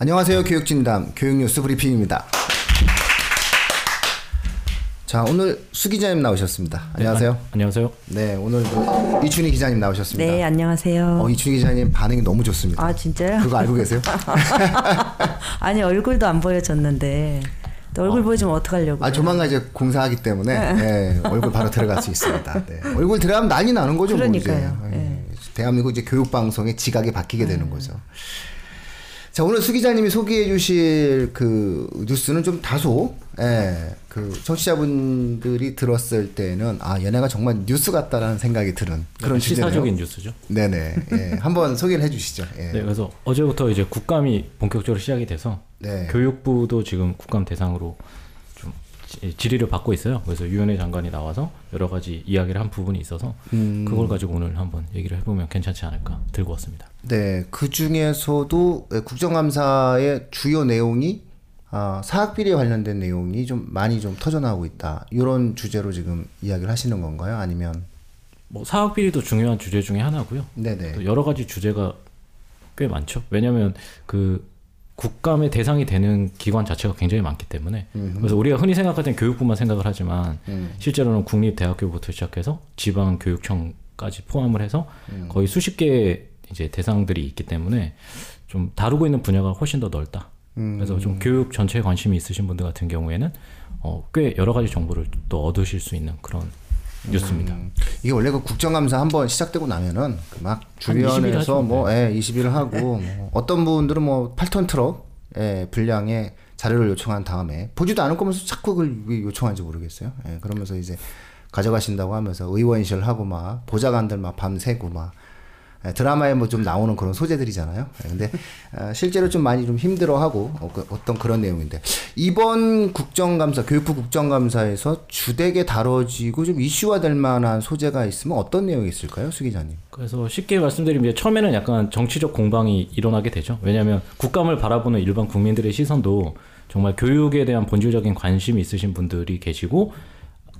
안녕하세요. 교육진담 교육뉴스 브리핑입니다. 자, 오늘 수 기자님 나오셨습니다. 안녕하세요. 네, 안녕하세요. 네, 오늘 이춘희 기자님 나오셨습니다. 네, 안녕하세요. 이춘희 기자님 반응이 너무 좋습니다. 아, 진짜요? 그거 알고 계세요? 아니, 얼굴도 안 보여줬는데. 얼굴 보여주면 어떡하려고. 아, 조만간 이제 공사하기 때문에 네, 얼굴 바로 들어갈 수 있습니다. 네. 얼굴 들어가면 난이 나는 거죠. 그러니까요. 뭐 이제. 네. 대한민국 이제 교육방송의 지각이 바뀌게 되는 거죠. 자, 오늘 수 기자님이 소개해 주실 그 뉴스는 좀 다소, 예, 그 청취자분들이 들었을 때는, 아, 얘네가 정말 뉴스 같다라는 생각이 드는 그런 시사적인 주제네요. 뉴스죠. 네네. 예, 한번 소개를 해 주시죠. 예. 네, 그래서 어제부터 이제 국감이 본격적으로 시작이 돼서, 네. 교육부도 지금 국감 대상으로 좀 질의를 받고 있어요. 그래서 유은혜 장관이 나와서 여러 가지 이야기를 한 부분이 있어서, 그걸 가지고 오늘 한번 얘기를 해보면 괜찮지 않을까 들고 왔습니다. 네, 그 중에서도 국정감사의 주요 내용이 사학비리에 관련된 내용이 좀 많이 좀 터져나오고 있다. 이런 주제로 지금 이야기를 하시는 건가요? 아니면 뭐 사학비리도 중요한 주제 중에 하나고요. 네네. 또 여러 가지 주제가 꽤 많죠. 왜냐하면 그 국감의 대상이 되는 기관 자체가 굉장히 많기 때문에 그래서 우리가 흔히 생각하는 교육부만 생각을 하지만 실제로는 국립대학교부터 시작해서 지방교육청까지 포함을 해서 거의 수십 개의 이제 대상들이 있기 때문에 좀 다루고 있는 분야가 훨씬 더 넓다. 그래서 좀 교육 전체에 관심이 있으신 분들 같은 경우에는 꽤 여러 가지 정보를 또 얻으실 수 있는 그런 뉴스입니다. 이게 원래 그 국정감사 한번 시작되고 나면은 막 주변에서 뭐 20일 하고 뭐 어떤 분들은 뭐 8톤 트럭 분량의 자료를 요청한 다음에 보지도 않을 거면서 자꾸 그걸 요청하는지 모르겠어요. 예, 그러면서 이제 가져가신다고 하면서 의원실 하고 막 보좌관들 막 밤새고 막 드라마에 뭐 좀 나오는 그런 소재들이잖아요. 근데 실제로 좀 많이 좀 힘들어하고 어떤 그런 내용인데, 이번 국정감사, 교육부 국정감사에서 주되게 다뤄지고 좀 이슈화될 만한 소재가 있으면 어떤 내용이 있을까요, 수 기자님? 그래서 쉽게 말씀드리면 처음에는 약간 정치적 공방이 일어나게 되죠. 왜냐하면 국감을 바라보는 일반 국민들의 시선도 정말 교육에 대한 본질적인 관심이 있으신 분들이 계시고,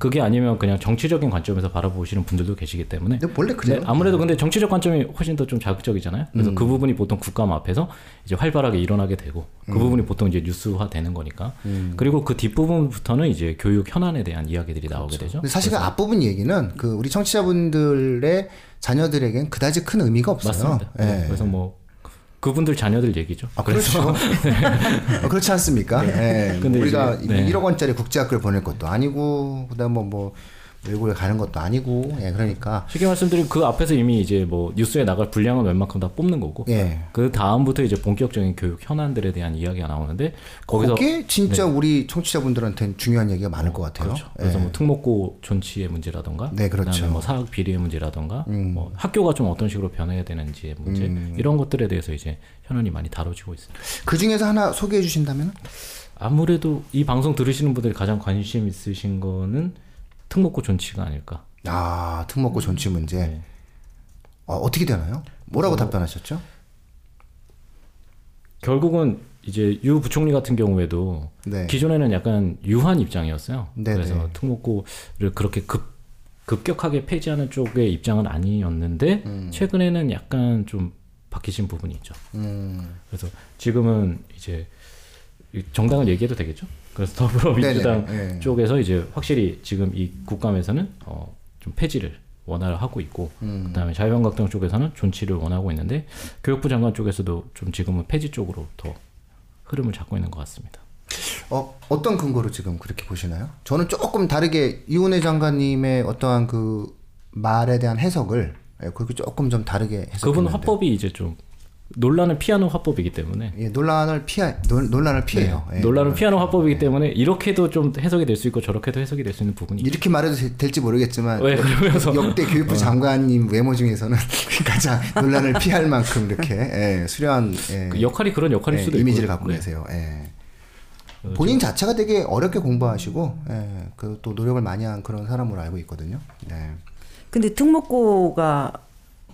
그게 아니면 그냥 정치적인 관점에서 바라보시는 분들도 계시기 때문에. 원래 그래요. 아무래도 근데 정치적 관점이 훨씬 더 좀 자극적이잖아요. 그래서 그 부분이 보통 국감 앞에서 이제 활발하게 일어나게 되고 그 부분이 보통 이제 뉴스화 되는 거니까. 그리고 그 뒷부분부터는 이제 교육 현안에 대한 이야기들이 나오게 그렇죠. 되죠. 근데 사실은 앞부분 얘기는 그 우리 청취자분들의 자녀들에겐 그다지 큰 의미가 없어요. 맞습니다. 예. 네. 그래서 뭐 그분들 자녀들 얘기죠. 아, 그렇죠. 그렇지 않습니까? 네. 네. 근데 우리가 이제, 네. 1억 원짜리 국제학교를 보낼 것도 아니고, 그다음 뭐 외국에 가는 것도 아니고, 예, 그러니까. 쉽게 말씀드리면 그 앞에서 이미 이제 뭐 뉴스에 나갈 분량은 웬만큼 다 뽑는 거고, 예. 그 다음부터 이제 본격적인 교육 현안들에 대한 이야기가 나오는데, 거기서. 그게 진짜 네. 우리 청취자분들한테는 중요한 얘기가 많을 것 같아요. 그렇죠. 예. 그래서 뭐 특목고 존치의 문제라던가, 네, 그렇죠. 그다음에 뭐 사학 비리의 문제라던가, 뭐 학교가 좀 어떤 식으로 변해야 되는지의 문제, 이런 것들에 대해서 이제 현안이 많이 다뤄지고 있습니다. 그 중에서 하나 소개해 주신다면? 아무래도 이 방송 들으시는 분들이 가장 관심 있으신 거는 특목고 존치가 아닐까. 아, 특목고 존치 문제. 네. 어떻게 되나요? 뭐라고 답변하셨죠? 결국은 이제 유 부총리 같은 경우에도 네. 기존에는 약간 유한 입장이었어요. 네네. 그래서 특목고를 그렇게 급격하게 폐지하는 쪽의 입장은 아니었는데 최근에는 약간 좀 바뀌신 부분이 있죠. 그래서 지금은 이제 정당을 얘기해도 되겠죠? 그래서 더불어민주당 네네. 쪽에서 이제 확실히 지금 이 국감에서는 좀 폐지를 원하고 있고 그다음에 자유방각당 쪽에서는 존치를 원하고 있는데 교육부 장관 쪽에서도 좀 지금은 폐지 쪽으로 더 흐름을 잡고 있는 것 같습니다. 어떤 근거로 지금 그렇게 보시나요? 저는 조금 다르게 유은혜 장관님의 어떠한 그 말에 대한 해석을 그렇게 조금 좀 다르게 해석했는데 그분 화법이 이제 좀 논란을 피하는 화법이기 때문에 예, 논란을 피해요. 네, 예, 논란을 피하는 화법이기 예. 때문에 이렇게도 좀 해석이 될 수 있고 저렇게도 해석이 될 수 있는 부분이 이렇게 있죠. 말해도 될지 모르겠지만 네, 그러면서. 역대 교육부 장관님 외모 중에서는 가장 논란을 피할 만큼 이렇게 예, 수려한 예, 그 역할이 그런 역할일 예, 수도 있고 이미지를 갖고 네. 계세요. 예. 본인 자체가 되게 어렵게 공부하시고 예, 그 또 노력을 많이 한 그런 사람으로 알고 있거든요. 네. 근데 특목고가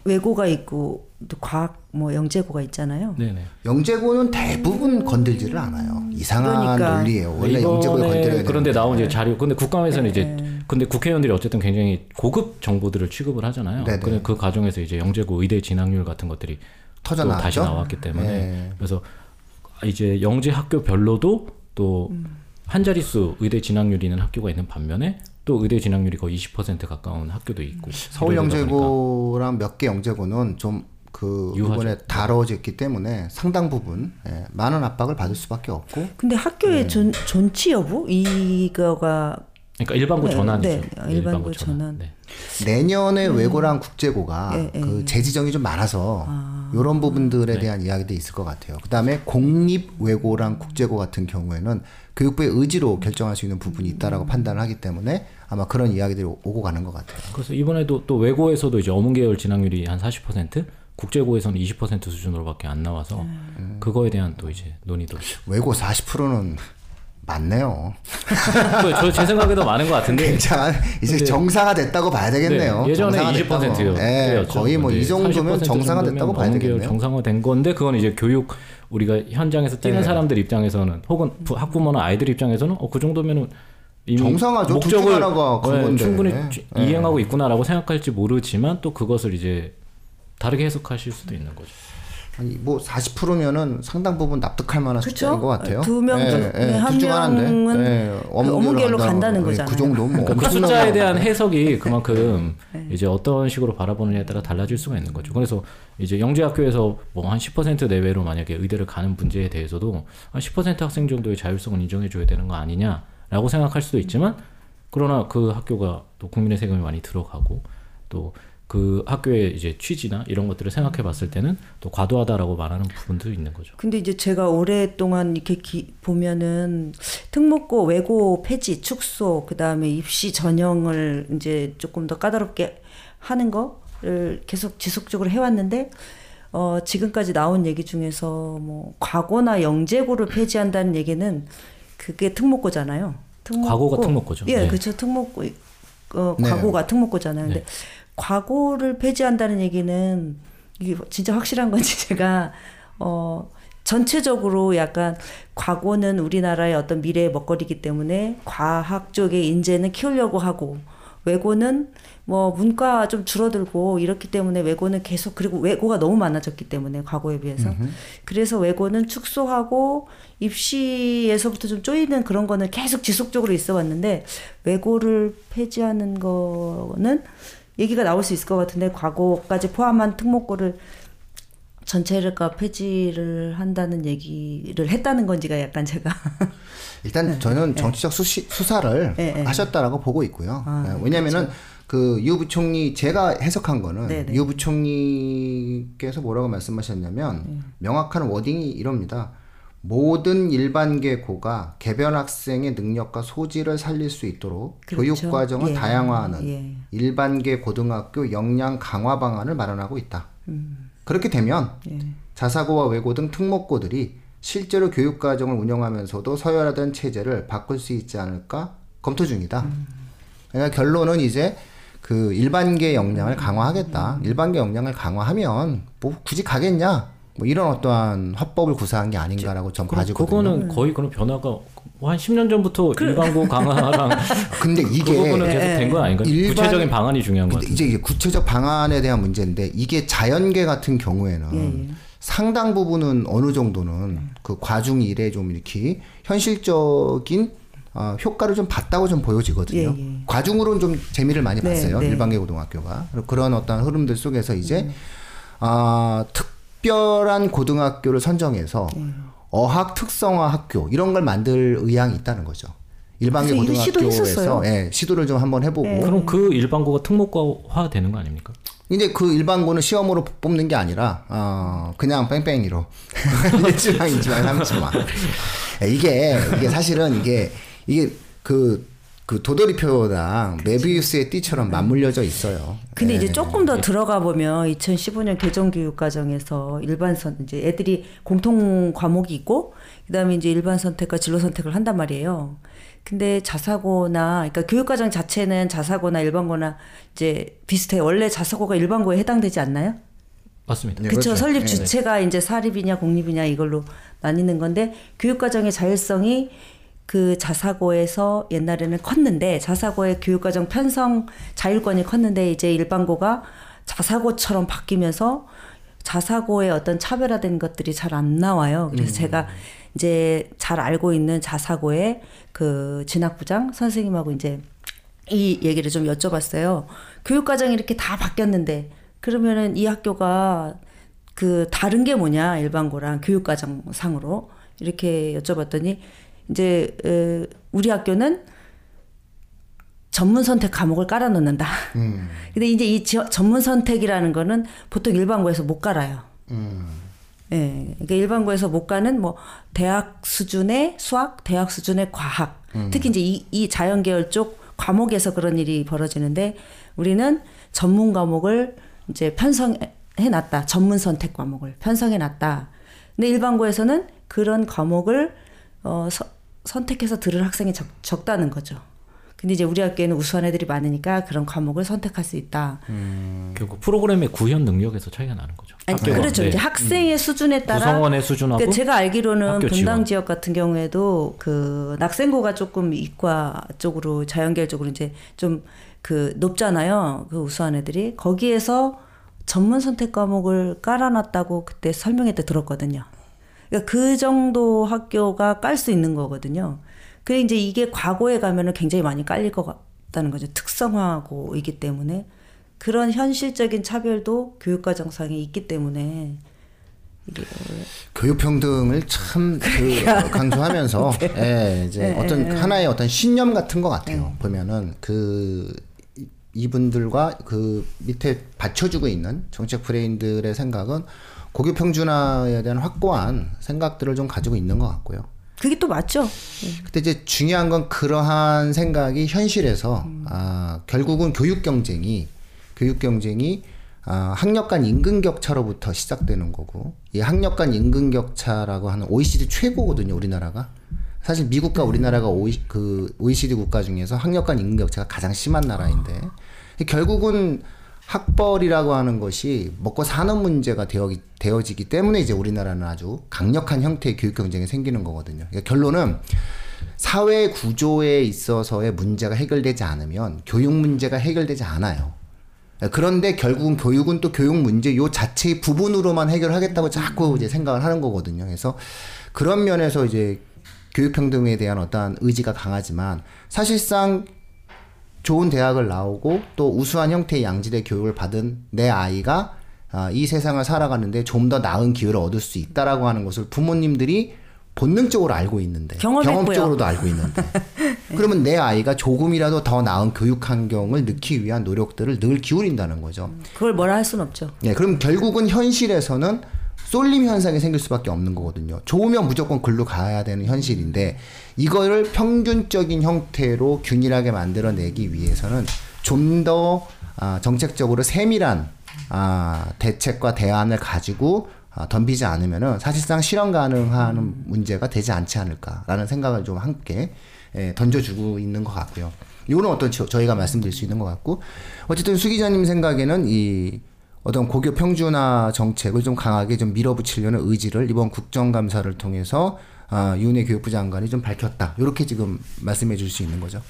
외고가 있고 또 과학 뭐 영재고가 있잖아요. 네네. 영재고는 대부분 건들지를 않아요. 이상한 그러니까. 논리예요. 원래 영재고에 건드려야 되는데. 그런데 나온 이제 자료. 근데 국감에서는 이제 근데 국회의원들이 어쨌든 굉장히 고급 정보들을 취급을 하잖아요. 네네. 근데 그 과정에서 이제 영재고 의대 진학률 같은 것들이 또 다시 나왔기 때문에. 네. 그래서 이제 영재 학교별로도 또 한 자릿수 의대 진학률이 있는 학교가 있는 반면에 또 의대 진학률이 거의 20% 가까운 학교도 있고. 서울 영재고랑 몇 개 영재고는 좀 그 이번에 다뤄졌기 때문에 상당 부분 예, 많은 압박을 받을 수밖에 없고. 근데 학교의 예. 전치 여부 이거가 그러니까 일반고 전환이죠. 네, 일반고 전환. 네. 내년에 외고랑 국제고가 그 재지정이 좀 많아서 이런 부분들에 대한 이야기도 있을 것 같아요. 그다음에 공립 외고랑 국제고 같은 경우에는 교육부의 의지로 결정할 수 있는 부분이 있다라고 판단을 하기 때문에 아마 그런 이야기들이 오고 가는 것 같아요. 그래서 이번에도 또 외고에서도 이제 어문계열 진학률이 한 40%, 국제고에서는 20% 수준으로밖에 안 나와서 그거에 대한 또 이제 논의도. 외고 40%는 많네요. 제 생각에도 많은 것 같은데. 괜찮아. 이제 정상화 됐다고 봐야 되겠네요. 네, 예전에 20%였죠. 네, 거의 뭐 이 정도면 정상화 됐다고 봐야 되겠네요. 정상화 된 건데 그건 이제 교육 우리가 현장에서 뛰는 사람들 입장에서는 혹은 학부모나 아이들 입장에서는 그 정도면은 이미 정상화죠. 목적을 충분히 이행하고 있구나라고 생각할지 모르지만 또 그것을 이제 다르게 해석하실 수도 있는 거죠. 아니 뭐 40%면은 상당 부분 납득할 만한 숫자인 것 같아요. 두 명 중에 한 명은 어문계열로 간다는 거잖아요. 그 정도 뭐 그러니까 그 숫자에 대한 해석이 그만큼 이제 어떤 식으로 바라보느냐에 따라 달라질 수가 있는 거죠. 그래서 이제 영재학교에서 뭐 한 10% 내외로 만약에 의대를 가는 문제에 대해서도 한 10% 학생 정도의 자율성을 인정해줘야 되는 거 아니냐라고 생각할 수도 있지만 그러나 그 학교가 또 국민의 세금이 많이 들어가고 또 그 학교의 이제 취지나 이런 것들을 생각해 봤을 때는 또 과도하다라고 말하는 부분도 있는 거죠. 근데 이제 제가 오랫동안 이렇게 보면은 특목고 외고 폐지 축소 그다음에 입시 전형을 이제 조금 더 까다롭게 하는 거를 계속 지속적으로 해왔는데 지금까지 나온 얘기 중에서 뭐 과고나 영재고를 폐지한다는 얘기는 그게 특목고잖아요. 특목고. 과고가 특목고죠. 예, 네. 그렇죠. 특목고 네. 과고가 특목고잖아요. 근데 네. 과고를 폐지한다는 얘기는 이게 진짜 확실한 건지 제가 전체적으로 약간 과고는 우리나라의 어떤 미래의 먹거리이기 때문에 과학 쪽의 인재는 키우려고 하고 외고는 뭐 문과 좀 줄어들고 이렇기 때문에 외고는 계속 그리고 외고가 너무 많아졌기 때문에 과거에 비해서 그래서 외고는 축소하고 입시에서부터 좀 쪼이는 그런 거는 계속 지속적으로 있어 왔는데 외고를 폐지하는 거는 얘기가 나올 수 있을 것 같은데 과거까지 포함한 특목고를 전체를 폐지를 한다는 얘기를 했다는 건지가 약간 제가 일단 네, 저는 정치적 수사를 하셨다라고 보고 있고요. 왜냐면은 그 유 부총리 제가 해석한 거는 유 부총리께서 뭐라고 말씀하셨냐면 명확한 워딩이 이럽니다. 모든 일반계고가 개별 학생의 능력과 소질을 살릴 수 있도록 그렇죠. 교육과정을 다양화하는 일반계 고등학교 역량 강화 방안을 마련하고 있다. 그렇게 되면 자사고와 외고 등 특목고들이 실제로 교육과정을 운영하면서도 서열화된 체제를 바꿀 수 있지 않을까 검토 중이다. 그러니까 결론은 이제 그 일반계 역량을 강화하겠다. 일반계 역량을 강화하면 뭐 굳이 가겠냐. 뭐 이런 어떠한 화법을 구사한 게 아닌가라고 전 봐지거든요. 그거는 거의 그런 변화가 한 10년 전부터 일반고 강화랑 근데 이게 그 부분은 계속 된 건 아닌가요? 구체적인 방안이 중요한 거 같아요. 이제 구체적 방안에 대한 문제인데 이게 자연계 같은 경우에는 상당 부분은 어느 정도는 그 과중 일에 좀 이렇게 현실적인 효과를 좀 봤다고 좀 보여지거든요. 과중으로는 좀 재미를 많이 봤어요. 일반계 고등학교가 그런 어떤 흐름들 속에서 이제 특별한 고등학교를 선정해서 어학 특성화 학교 이런 걸 만들 의향이 있다는 거죠. 일반계 고등학교에서 시도를 좀 한번 해보고. 그럼 그 일반고가 특목고화 되는 거 아닙니까? 근데 그 일반고는 시험으로 뽑는 게 아니라 그냥 뺑뺑이로 1지망, 2지망, 3지망 이게 사실은 이게 그 도돌이표랑 메비우스의 띠처럼 맞물려져 있어요. 근데 이제 조금 더 들어가 보면 2015년 개정 교육 과정에서 일반선 이제 애들이 공통 과목이 있고 그다음에 이제 일반 선택과 진로 선택을 한단 말이에요. 근데 자사고나 그러니까 교육 과정 자체는 자사고나 일반고나 이제 비슷해. 원래 자사고가 일반고에 해당되지 않나요? 맞습니다. 네, 그렇죠. 설립 주체가 이제 사립이냐 공립이냐 이걸로 나뉘는 건데 교육 과정의 자율성이 그 자사고에서 옛날에는 컸는데 자사고의 교육과정 편성 자율권이 컸는데 이제 일반고가 자사고처럼 바뀌면서 자사고의 어떤 차별화된 것들이 잘 안 나와요. 그래서 제가 이제 잘 알고 있는 자사고의 그 진학부장 선생님하고 이제 이 얘기를 좀 여쭤봤어요. 교육과정이 이렇게 다 바뀌었는데 그러면은 이 학교가 그 다른 게 뭐냐, 일반고랑 교육과정상으로 이렇게 여쭤봤더니 이제 우리 학교는 전문 선택 과목을 깔아 놓는다. 근데 이제 이 전문 선택이라는 거는 보통 일반고에서 못 깔아요. 예, 그러니까 일반고에서 못 가는 뭐 대학 수준의 수학, 대학 수준의 과학, 특히 이제 이 자연계열 쪽 과목에서 그런 일이 벌어지는데 우리는 전문 과목을 이제 편성해놨다. 전문 선택 과목을 편성해놨다. 근데 일반고에서는 그런 과목을 선택해서 들을 학생이 적다는 거죠. 근데 이제 우리 학교에는 우수한 애들이 많으니까 그런 과목을 선택할 수 있다. 결국 프로그램의 구현 능력에서 차이가 나는 거죠. 아니, 그렇죠. 네. 이제 학생의 수준에 따라 구성원의 수준하고. 그러니까 제가 알기로는 분당 지역 같은 경우에도 그 낙생고가 조금 이과 쪽으로 자연계열 쪽으로 이제 좀 그 높잖아요. 그 우수한 애들이 거기에서 전문 선택 과목을 깔아놨다고 그때 설명회 때 들었거든요. 그러니까 그 정도 학교가 깔 수 있는 거거든요. 그래 이제 이게 과거에 가면은 굉장히 많이 깔릴 것 같다는 거죠. 특성화고이기 때문에 그런 현실적인 차별도 교육과정상에 있기 때문에 이게 교육평등을 참 그 강조하면서 네. 예, 이제 네. 어떤 하나의 어떤 신념 같은 것 같아요. 네. 보면은 그 이분들과 그 밑에 받쳐주고 있는 정책 브레인들의 생각은 고교평준화에 대한 확고한 생각들을 좀 가지고 있는 것 같고요. 그게 또 맞죠. 근데 이제 중요한 건 그러한 생각이 현실에서 결국은 교육 경쟁이 학력 간 임금 격차로부터 시작되는 거고, 이 학력 간 임금 격차라고 하는 OECD 최고거든요, 우리나라가. 사실 미국과 우리나라가 OECD 국가 중에서 학력 간 임금 격차가 가장 심한 나라인데 결국은 학벌이라고 하는 것이 먹고 사는 문제가 되어지기 때문에 이제 우리나라는 아주 강력한 형태의 교육 경쟁이 생기는 거거든요. 그러니까 결론은 사회 구조에 있어서의 문제가 해결되지 않으면 교육 문제가 해결되지 않아요. 그런데 결국은 교육은 또 교육 문제 요 자체의 부분으로만 해결하겠다고 자꾸 이제 생각을 하는 거거든요. 그래서 그런 면에서 이제 교육 평등에 대한 어떠한 의지가 강하지만 사실상 좋은 대학을 나오고 또 우수한 형태의 양질의 교육을 받은 내 아이가 이 세상을 살아가는데 좀 더 나은 기회를 얻을 수 있다라고 하는 것을 부모님들이 본능적으로 알고 있는데 경험적으로도 알고 있는데 그러면 내 아이가 조금이라도 더 나은 교육 환경을 넣기 위한 노력들을 늘 기울인다는 거죠. 그걸 뭐라 할 수는 없죠. 네, 그럼 결국은 현실에서는 쏠림 현상이 생길 수밖에 없는 거거든요. 좋으면 무조건 글로 가야 되는 현실인데 이거를 평균적인 형태로 균일하게 만들어내기 위해서는 좀 더 정책적으로 세밀한 대책과 대안을 가지고 덤비지 않으면은 사실상 실현 가능한 문제가 되지 않지 않을까라는 생각을 좀 함께 던져주고 있는 것 같고요. 이거는 어떤 저희가 말씀드릴 수 있는 것 같고, 어쨌든 수 기자님 생각에는 이 어떤 고교 평준화 정책을 좀 강하게 좀 밀어붙이려는 의지를 이번 국정감사를 통해서 유은혜 교육부 장관이 좀 밝혔다. 이렇게 지금 말씀해 줄 수 있는 거죠.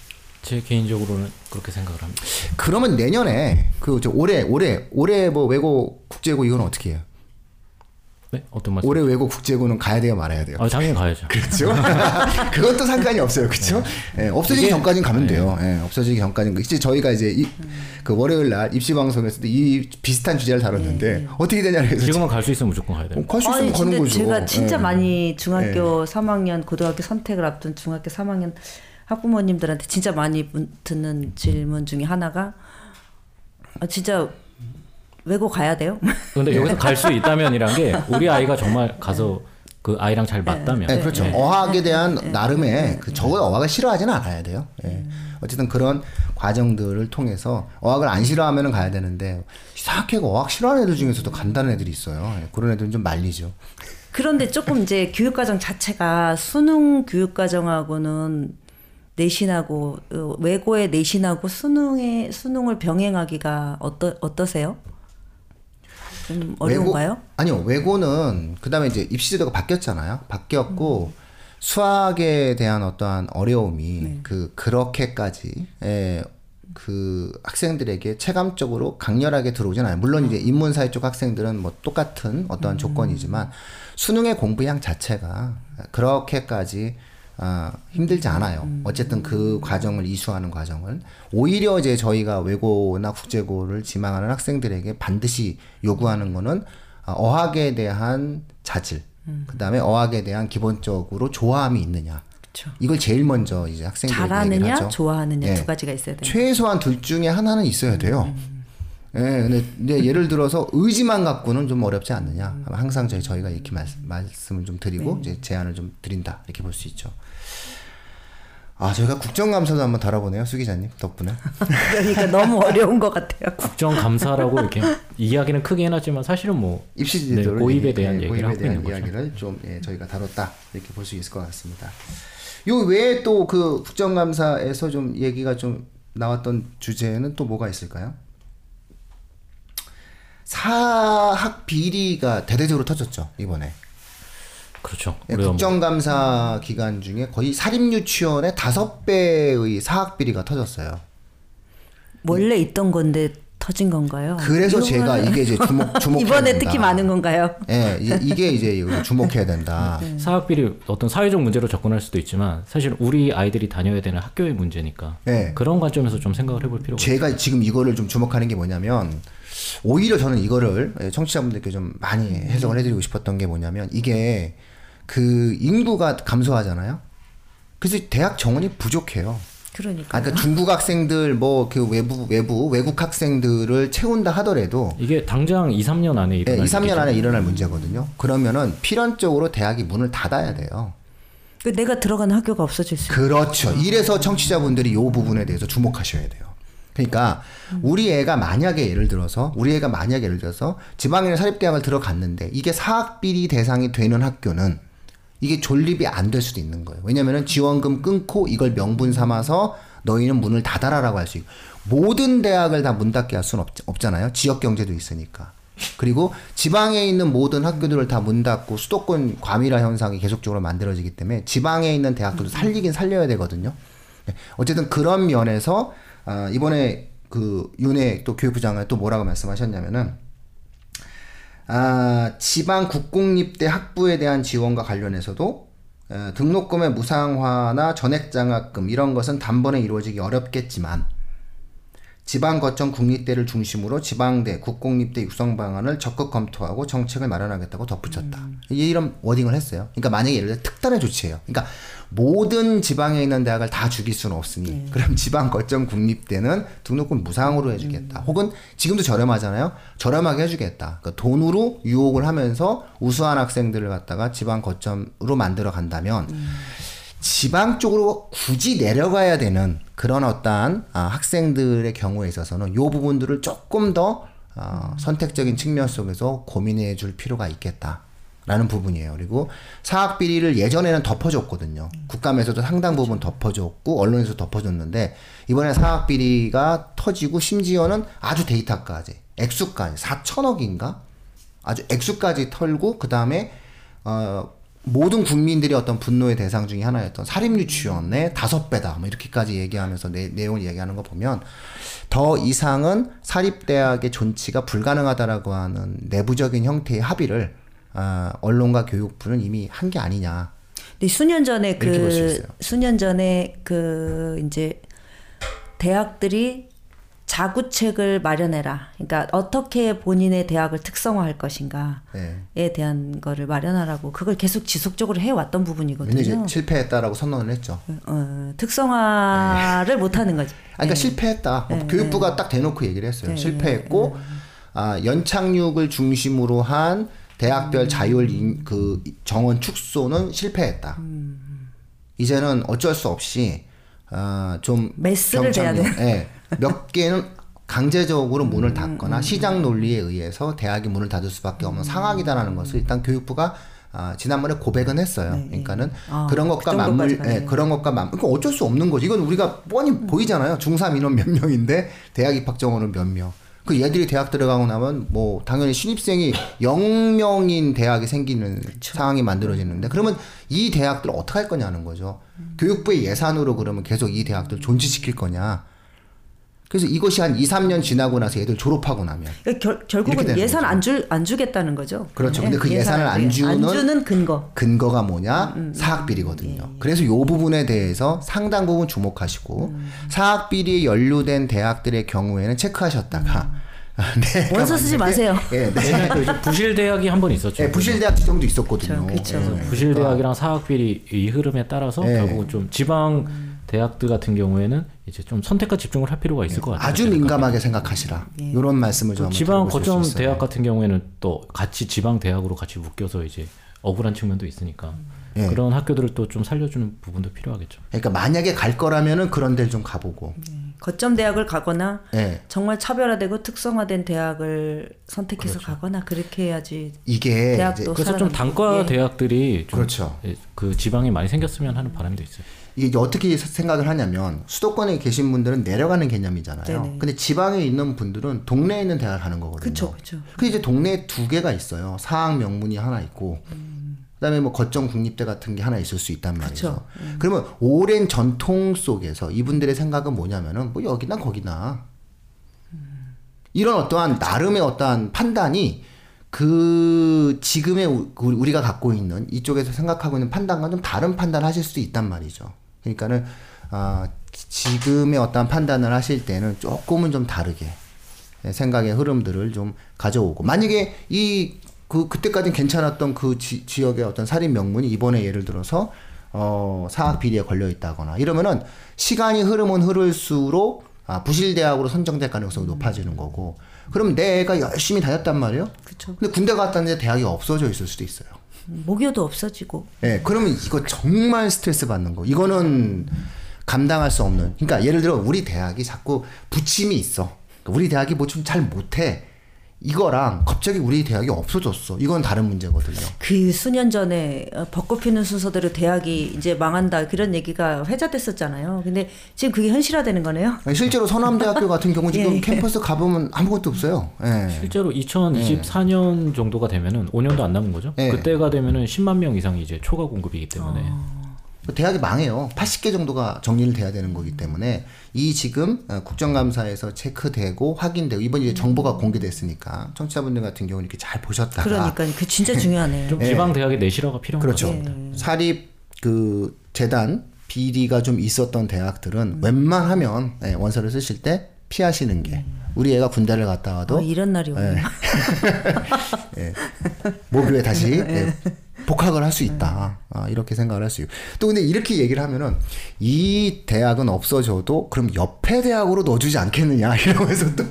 제 개인적으로는 그렇게 생각을 합니다. 그러면 내년에 올해 뭐 외고 국제고 이건 어떻게 해요? 네? 어떤 말씀? 올해 외고 국제고는 가야 돼요, 말아야 돼요? 당연히 가야죠. 그렇죠. 그것도 상관이 없어요, 그렇죠? 네, 없어지기 전까지는 가면 돼요. 네, 없어지기 전까지는. 이제 저희가 이제 그 월요일 날 입시 방송에서도 이 비슷한 주제를 다뤘는데 어떻게 되냐고 해서 지금은 갈 수 있으면 무조건 가야 돼요. 갈 수 있으면 가는 거죠. 제가 진짜 많이 중학교 3학년, 고등학교 선택을 앞둔 중학교 3학년 학부모님들한테 진짜 많이 듣는 질문 중에 하나가 진짜 외고 가야 돼요? 근데 여기서 갈 수 있다면이란 게 우리 아이가 정말 가서 그 아이랑 잘 맞다면. 네, 그렇죠. 어학에 대한 나름의 저거 어학을 싫어하지는 않아야 돼요. 어쨌든 그런 과정들을 통해서 어학을 안 싫어하면은 가야 되는데 이상하게 어학 싫어하는 애들 중에서도 간다는 애들이 있어요. 그런 애들은 좀 말리죠. 그런데 조금 이제 교육과정 자체가 수능 교육과정하고는 내신하고 외고의 내신하고 수능을 병행하기가 어떠세요? 좀 어려운가요? 아니요, 외고는 그 다음에 이제 입시제도가 바뀌었고 수학에 대한 어떠한 어려움이 그렇게까지 그 학생들에게 체감적으로 강렬하게 들어오진 않아요. 물론 이제 인문사회 쪽 학생들은 뭐 똑같은 어떠한 조건이지만 수능의 공부량 자체가 그렇게까지 힘들지 않아요. 어쨌든 그 과정을 이수하는 과정을 오히려 이제 저희가 외고나 국제고를 지망하는 학생들에게 반드시 요구하는 거는 어학에 대한 자질, 그 다음에 어학에 대한 기본적으로 좋아함이 있느냐. 그쵸. 이걸 제일 먼저 이제 학생들에게 잘하느냐, 좋아하느냐 네. 두 가지가 있어야 돼요. 최소한 둘 중에 하나는 있어야 돼요. 예, 네, 근데 예를 들어서 의지만 갖고는 좀 어렵지 않느냐. 항상 저희가 이렇게 말씀을 좀 드리고, 네. 이제 제안을 좀 드린다. 이렇게 볼 수 있죠. 아, 저희가 국정감사도 한번 다뤄보네요. 수 기자님, 덕분에. 그러니까 너무 어려운 것 같아요. 국정감사라고 이렇게 이야기는 크게 해놨지만 사실은 뭐. 입시제도 네, 고입에 대한 얘기를 고입에 하고 대한 있는 이야기를 거죠. 좀, 예, 저희가 다뤘다. 이렇게 볼 수 있을 것 같습니다. 요 외에 또 그 국정감사에서 좀 얘기가 좀 나왔던 주제는 또 뭐가 있을까요? 사학 비리가 대대적으로 터졌죠, 이번에. 그렇죠. 네, 국정감사 기간 중에 거의 사립유치원의 5배의 사학 비리가 터졌어요. 원래 있던 건데 터진 건가요? 그래서 제가 이게 이제 주목해야 이번에 된다. 특히 많은 건가요? 네, 이게 이제 주목해야 된다. 네. 사학 비리 어떤 사회적 문제로 접근할 수도 있지만 사실 우리 아이들이 다녀야 되는 학교의 문제니까 네. 그런 관점에서 좀 생각을 해볼 필요가 있어요. 제가 지금 이거를 좀 주목하는 게 뭐냐면 오히려 저는 이거를 청취자분들께 좀 많이 해석을 해드리고 싶었던 게 뭐냐면 이게 그 인구가 감소하잖아요. 그래서 대학 정원이 부족해요. 그러니까. 아, 그러니까 중국 학생들 뭐 그 외국 학생들을 채운다 하더라도 이게 당장 2-3년 안에 일어날 네, 2-3년 안에 일어날 문제거든요. 그러면은 필연적으로 대학이 문을 닫아야 돼요. 그러니까 내가 들어가는 학교가 없어질 수. 그렇죠. 이래서 청취자분들이 이 부분에 대해서 주목하셔야 돼요. 그러니까 우리 애가 만약에 예를 들어서 지방의 사립대학을 들어갔는데 이게 사학비리 대상이 되는 학교는 이게 존립이 안 될 수도 있는 거예요. 왜냐면은 지원금 끊고 이걸 명분 삼아서 너희는 문을 닫아라라고 할 수 있고 모든 대학을 다 문 닫게 할 수는 없잖아요. 지역 경제도 있으니까. 그리고 지방에 있는 모든 학교들을 다 문 닫고 수도권 과밀화 현상이 계속적으로 만들어지기 때문에 지방에 있는 대학들도 살리긴 살려야 되거든요. 어쨌든 그런 면에서 이번에 그 윤회 또 교육부 장관이 또 뭐라고 말씀하셨냐면은 지방 국공립대 학부에 대한 지원과 관련해서도 등록금의 무상화나 전액장학금 이런 것은 단번에 이루어지기 어렵겠지만 지방 거점 국립대를 중심으로 지방대, 국공립대 육성 방안을 적극 검토하고 정책을 마련하겠다고 덧붙였다. 이런 워딩을 했어요. 그러니까 만약에 예를 들어 특단의 조치예요. 그러니까 모든 지방에 있는 대학을 다 죽일 수는 없으니 그럼 지방 거점 국립대는 등록금 무상으로 해주겠다. 혹은 지금도 저렴하잖아요. 저렴하게 해주겠다. 그러니까 돈으로 유혹을 하면서 우수한 학생들을 갖다가 지방 거점으로 만들어 간다면 지방 쪽으로 굳이 내려가야 되는 그런 어떠한 학생들의 경우에 있어서는 이 부분들을 조금 더 선택적인 측면 속에서 고민해 줄 필요가 있겠다라는 부분이에요. 그리고 사학 비리를 예전에는 덮어줬거든요. 국감에서도 상당 부분 덮어줬고 언론에서 덮어줬는데 이번에 사학 비리가 터지고 심지어는 아주 데이터까지 액수까지 4,000억인가 아주 액수까지 털고 그 다음에 모든 국민들이 어떤 분노의 대상 중에 하나였던 사립유치원의 5배다. 뭐 이렇게까지 얘기하면서 내용을 얘기하는 거 보면 더 이상은 사립대학의 존치가 불가능하다라고 하는 내부적인 형태의 합의를 언론과 교육부는 이미 한 게 아니냐. 근데 수년 전에 이제 대학들이 자구책을 마련해라. 그러니까 어떻게 본인의 대학을 특성화할 것인가에 대한 거를 마련하라고 그걸 계속 지속적으로 해왔던 부분이거든요. 이제 실패했다라고 선언을 했죠. 특성화를 못하는 거지. 그러니까 실패했다. 교육부가 딱 대놓고 얘기를 했어요. 실패했고 연착륙을 중심으로 한 대학별 자율 그 정원 축소는 실패했다. 이제는 어쩔 수 없이 좀 매스를 대야 돼. 네. 몇 개는 강제적으로 문을 닫거나 시장 논리에 의해서 대학이 문을 닫을 수밖에 없는 상황이다라는 것을 일단 교육부가 지난번에 고백은 했어요. 네, 그러니까는 그런 것과 맞물려 어쩔 수 없는 거지. 이건 우리가 뻔히 보이잖아요. 중3 인원 몇 명인데 대학 입학 정원은 몇 명. 그 얘들이 대학 들어가고 나면 뭐 당연히 신입생이 0명인 대학이 생기는 그렇죠. 상황이 만들어지는데 그러면 이 대학들을 어떻게 할 거냐는 거죠. 교육부의 예산으로 그러면 계속 이 대학들 존치시킬 거냐. 그래서 이것이 한 2, 3년 지나고 나서 애들 졸업하고 나면 그러니까 결국은 예산 안 주겠다는 거죠. 그렇죠. 근데 그 예산을 안 주는 근거가 뭐냐? 사학비리거든요. 예. 그래서 이 부분에 대해서 상당 부분 주목하시고 사학비리에 연루된 대학들의 경우에는 체크하셨다가 네, 원서 쓰지 마세요. 네, 네. 부실 대학이 한 번 있었죠. 네, 부실 대학 지정도 있었거든요. 그렇죠. 네. 부실 대학이랑 사학비리 이 흐름에 따라서 네. 결국은 좀 지방 대학들 같은 경우에는 이제 좀 선택과 집중을 할 필요가 있을 것 같아요. 아주 민감하게 생각하시라. 예. 이런 말씀을 좀 지방 거점 대학 같은 경우에는 또 같이 지방 대학으로 같이 묶여서 이제 억울한 측면도 있으니까 예. 그런 학교들을 또 좀 살려주는 부분도 필요하겠죠. 그러니까 만약에 갈 거라면은 그런 데를 좀 가보고 거점 대학을 가거나 예. 정말 차별화되고 특성화된 대학을 선택해서 그렇죠. 가거나 그렇게 해야지. 이게 대학도 그래서 좀 단과 예. 대학들이 좀 그렇죠. 그 지방에 많이 생겼으면 하는 바람도 있어요. 이게 어떻게 생각을 하냐면 수도권에 계신 분들은 내려가는 개념이잖아요. 네네. 근데 지방에 있는 분들은 동네에 있는 대학을 가는 거거든요. 그렇죠. 근데 이제 동네에 두 개가 있어요. 사학 명문이 하나 있고 그다음에 뭐 거점 국립대 같은 게 하나 있을 수 있단 말이죠. 그러면 오랜 전통 속에서 이분들의 생각은 뭐냐면은 뭐 여기나 거기나 이런 어떠한 그쵸. 나름의 어떠한 판단이 그 지금의 우리가 갖고 있는 이쪽에서 생각하고 있는 판단과 좀 다른 판단을 하실 수 있단 말이죠. 그러니까는 지금의 어떤 판단을 하실 때는 조금은 좀 다르게 생각의 흐름들을 좀 가져오고 만약에 그때까지는 괜찮았던 그 지역의 어떤 살인 명문이 이번에 예를 들어서 사학 비리에 걸려 있다거나 이러면은 시간이 흐르면 흐를수록 부실 대학으로 선정될 가능성이 높아지는 거고 그럼 내 애가 열심히 다녔단 말이에요. 그쵸. 근데 군대 갔다는데 대학이 없어져 있을 수도 있어요. 모교도 없어지고. 네, 그러면 이거 정말 스트레스 받는 거. 이거는 감당할 수 없는. 그러니까 예를 들어 우리 대학이 자꾸 부침이 있어. 우리 대학이 뭐 좀 잘 못해. 이거랑 갑자기 우리 대학이 없어졌어. 이건 다른 문제거든요. 그 수년 전에 벚꽃 피는 순서대로 대학이 이제 망한다 그런 얘기가 회자됐었잖아요. 근데 지금 그게 현실화되는 거네요. 실제로 서남대학교 같은 경우 지금 예. 캠퍼스 가보면 아무것도 없어요. 예. 실제로 2024년 예. 정도가 되면은 5년도 안 남은 거죠. 예. 그때가 되면은 10만 명 이상이 이제 초과 공급이기 때문에 대학이 망해요. 80개 정도가 정리를 돼야 되는 거기 때문에 이 지금 국정감사에서 체크되고 확인되고 이번 이제 정보가 공개됐으니까 청취자분들 같은 경우는 이렇게 잘 보셨다가 그러니까 그 진짜 중요하네요. 좀 지방 대학의 내실화가 필요한 그렇죠. 것 같습니다. 사립 그 재단 비리가 좀 있었던 대학들은 웬만하면 원서를 쓰실 때 피하시는 게 우리 애가 군대를 갔다 와도 이런 날이 오네요. 예. 모교에 다시 복학을 할 수 있다. 이렇게 생각을 할 수 있고. 또 근데 이렇게 얘기를 하면은 이 대학은 없어져도 그럼 옆에 대학으로 넣어주지 않겠느냐 이러면서 또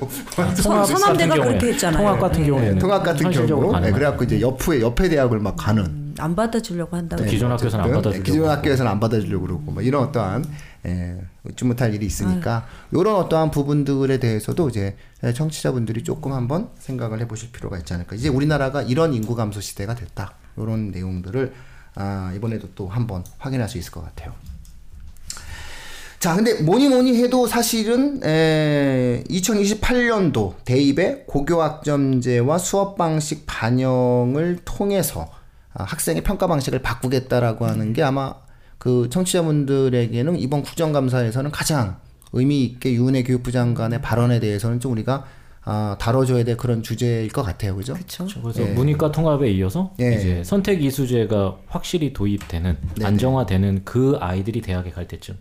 서남대가 그렇게 했잖아요. 통합 같은 경우에는 통합 같은 경우 그래갖고 이제 옆에 대학을 막 가는 안 받아주려고 한다고 기존 학교에서는 안 받아주려고 그러고 막 이런 어떠한 웃지 못할 일이 있으니까 이런 어떠한 부분들에 대해서도 이제 청취자분들이 조금 한번 생각을 해보실 필요가 있지 않을까. 이제 우리나라가 이런 인구 감소 시대가 됐다. 이런 내용들을 이번에도 또 한번 확인할 수 있을 것 같아요. 자, 근데 뭐니 해도 사실은 2028년도 대입에 고교학점제와 수업 방식 반영을 통해서 학생의 평가 방식을 바꾸겠다라고 하는 게 아마 그 청취자분들에게는 이번 국정감사에서는 가장 의미 있게 유은혜 교육부 장관의 발언에 대해서는 좀 우리가 다뤄줘야 될 그런 주제일 것 같아요, 그죠? 그렇죠. 그래서 문이과 통합에 이어서 이제 선택 이수제가 확실히 도입되는 안정화되는 그 아이들이 대학에 갈 때쯤,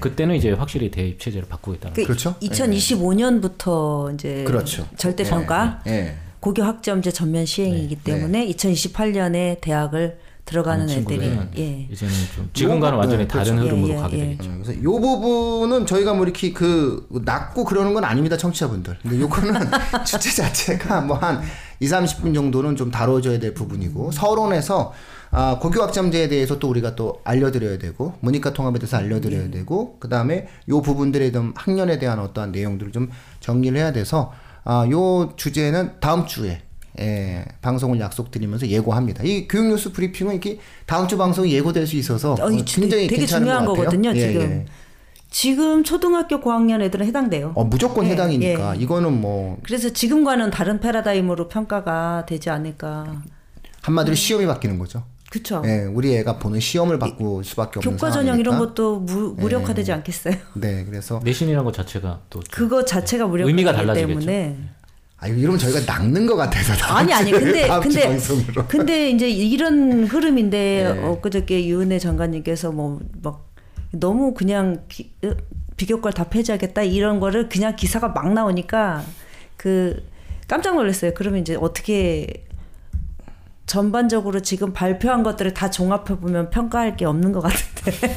그때는 이제 확실히 대입 체제를 바꾸겠다는 거죠. 그렇죠. 2025년부터 이제 그렇죠. 절대 평가 고교 학점제 전면 시행이기 때문에 2028년에 대학을 들어가는 애들이 이제는 좀 지금과는 완전히 다른 흐름으로 가게 되겠죠. 그래서 이 부분은 저희가 뭐 이렇게 낮고 그러는 건 아닙니다, 청취자분들. 근데 요거는 주제 자체가 뭐 한 20-30분 정도는 좀 다뤄줘야 될 부분이고 서론에서 고교 학점제에 대해서 또 우리가 또 알려드려야 되고 문이과 통합에 대해서 알려드려야 되고 그 다음에 이 부분들에 좀 학년에 대한 어떠한 내용들을 좀 정리를 해야 돼서 요 주제는 다음 주에 방송을 약속드리면서 예고합니다. 이 교육뉴스 브리핑은 이렇게 다음 주 방송이 예고될 수 있어서 굉장히 되게 괜찮은 중요한 것 같아요. 거거든요. 지금 초등학교 고학년 애들은 해당돼요. 무조건 해당이니까 이거는 뭐 그래서 지금과는 다른 패러다임으로 평가가 되지 않을까. 한마디로 시험이 바뀌는 거죠. 그렇죠. 예, 우리 애가 보는 시험을 받고 수밖에 없는 교과 전형 상황이니까. 이런 것도 무력화되지 예. 않겠어요? 네, 그래서 내신이라는 것 자체가 또 그거 자체가 무력 의미가 달라지기 때문에. 아, 이러면 저희가 낚는 것 같아서. 아니, 근데 이제 이런 흐름인데 네. 엊그저께 유은혜 장관님께서 뭐 막 너무 그냥 비교과를 다 폐지하겠다 이런 거를 그냥 기사가 막 나오니까 그 깜짝 놀랐어요. 그러면 이제 어떻게 전반적으로 지금 발표한 것들을 다 종합해 보면 평가할 게 없는 것 같은데.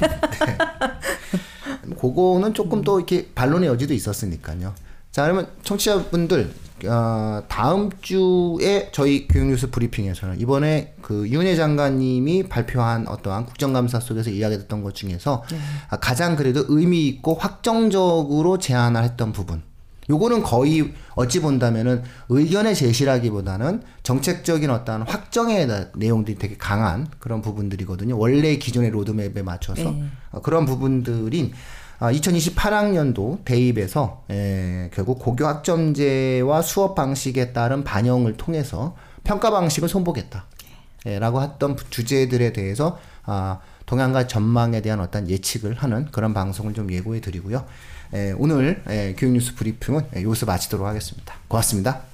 네. 그거는 조금 또 이렇게 반론의 여지도 있었으니까요. 자, 그러면 청취자분들 다음 주에 저희 교육뉴스 브리핑에서는 이번에 그 유은혜 장관님이 발표한 어떠한 국정감사 속에서 이야기됐던 것 중에서 가장 그래도 의미 있고 확정적으로 제안을 했던 부분, 요거는 거의 어찌 본다면은 의견의 제시라기보다는 정책적인 어떠한 확정의 내용들이 되게 강한 그런 부분들이거든요. 원래 기존의 로드맵에 맞춰서 그런 부분들인 2028학년도 대입에서 결국 고교 학점제와 수업 방식에 따른 반영을 통해서 평가 방식을 손보겠다 라고 했던 주제들에 대해서 동향과 전망에 대한 어떤 예측을 하는 그런 방송을 좀 예고해 드리고요. 오늘 교육뉴스 브리핑은 여기서 마치도록 하겠습니다. 고맙습니다.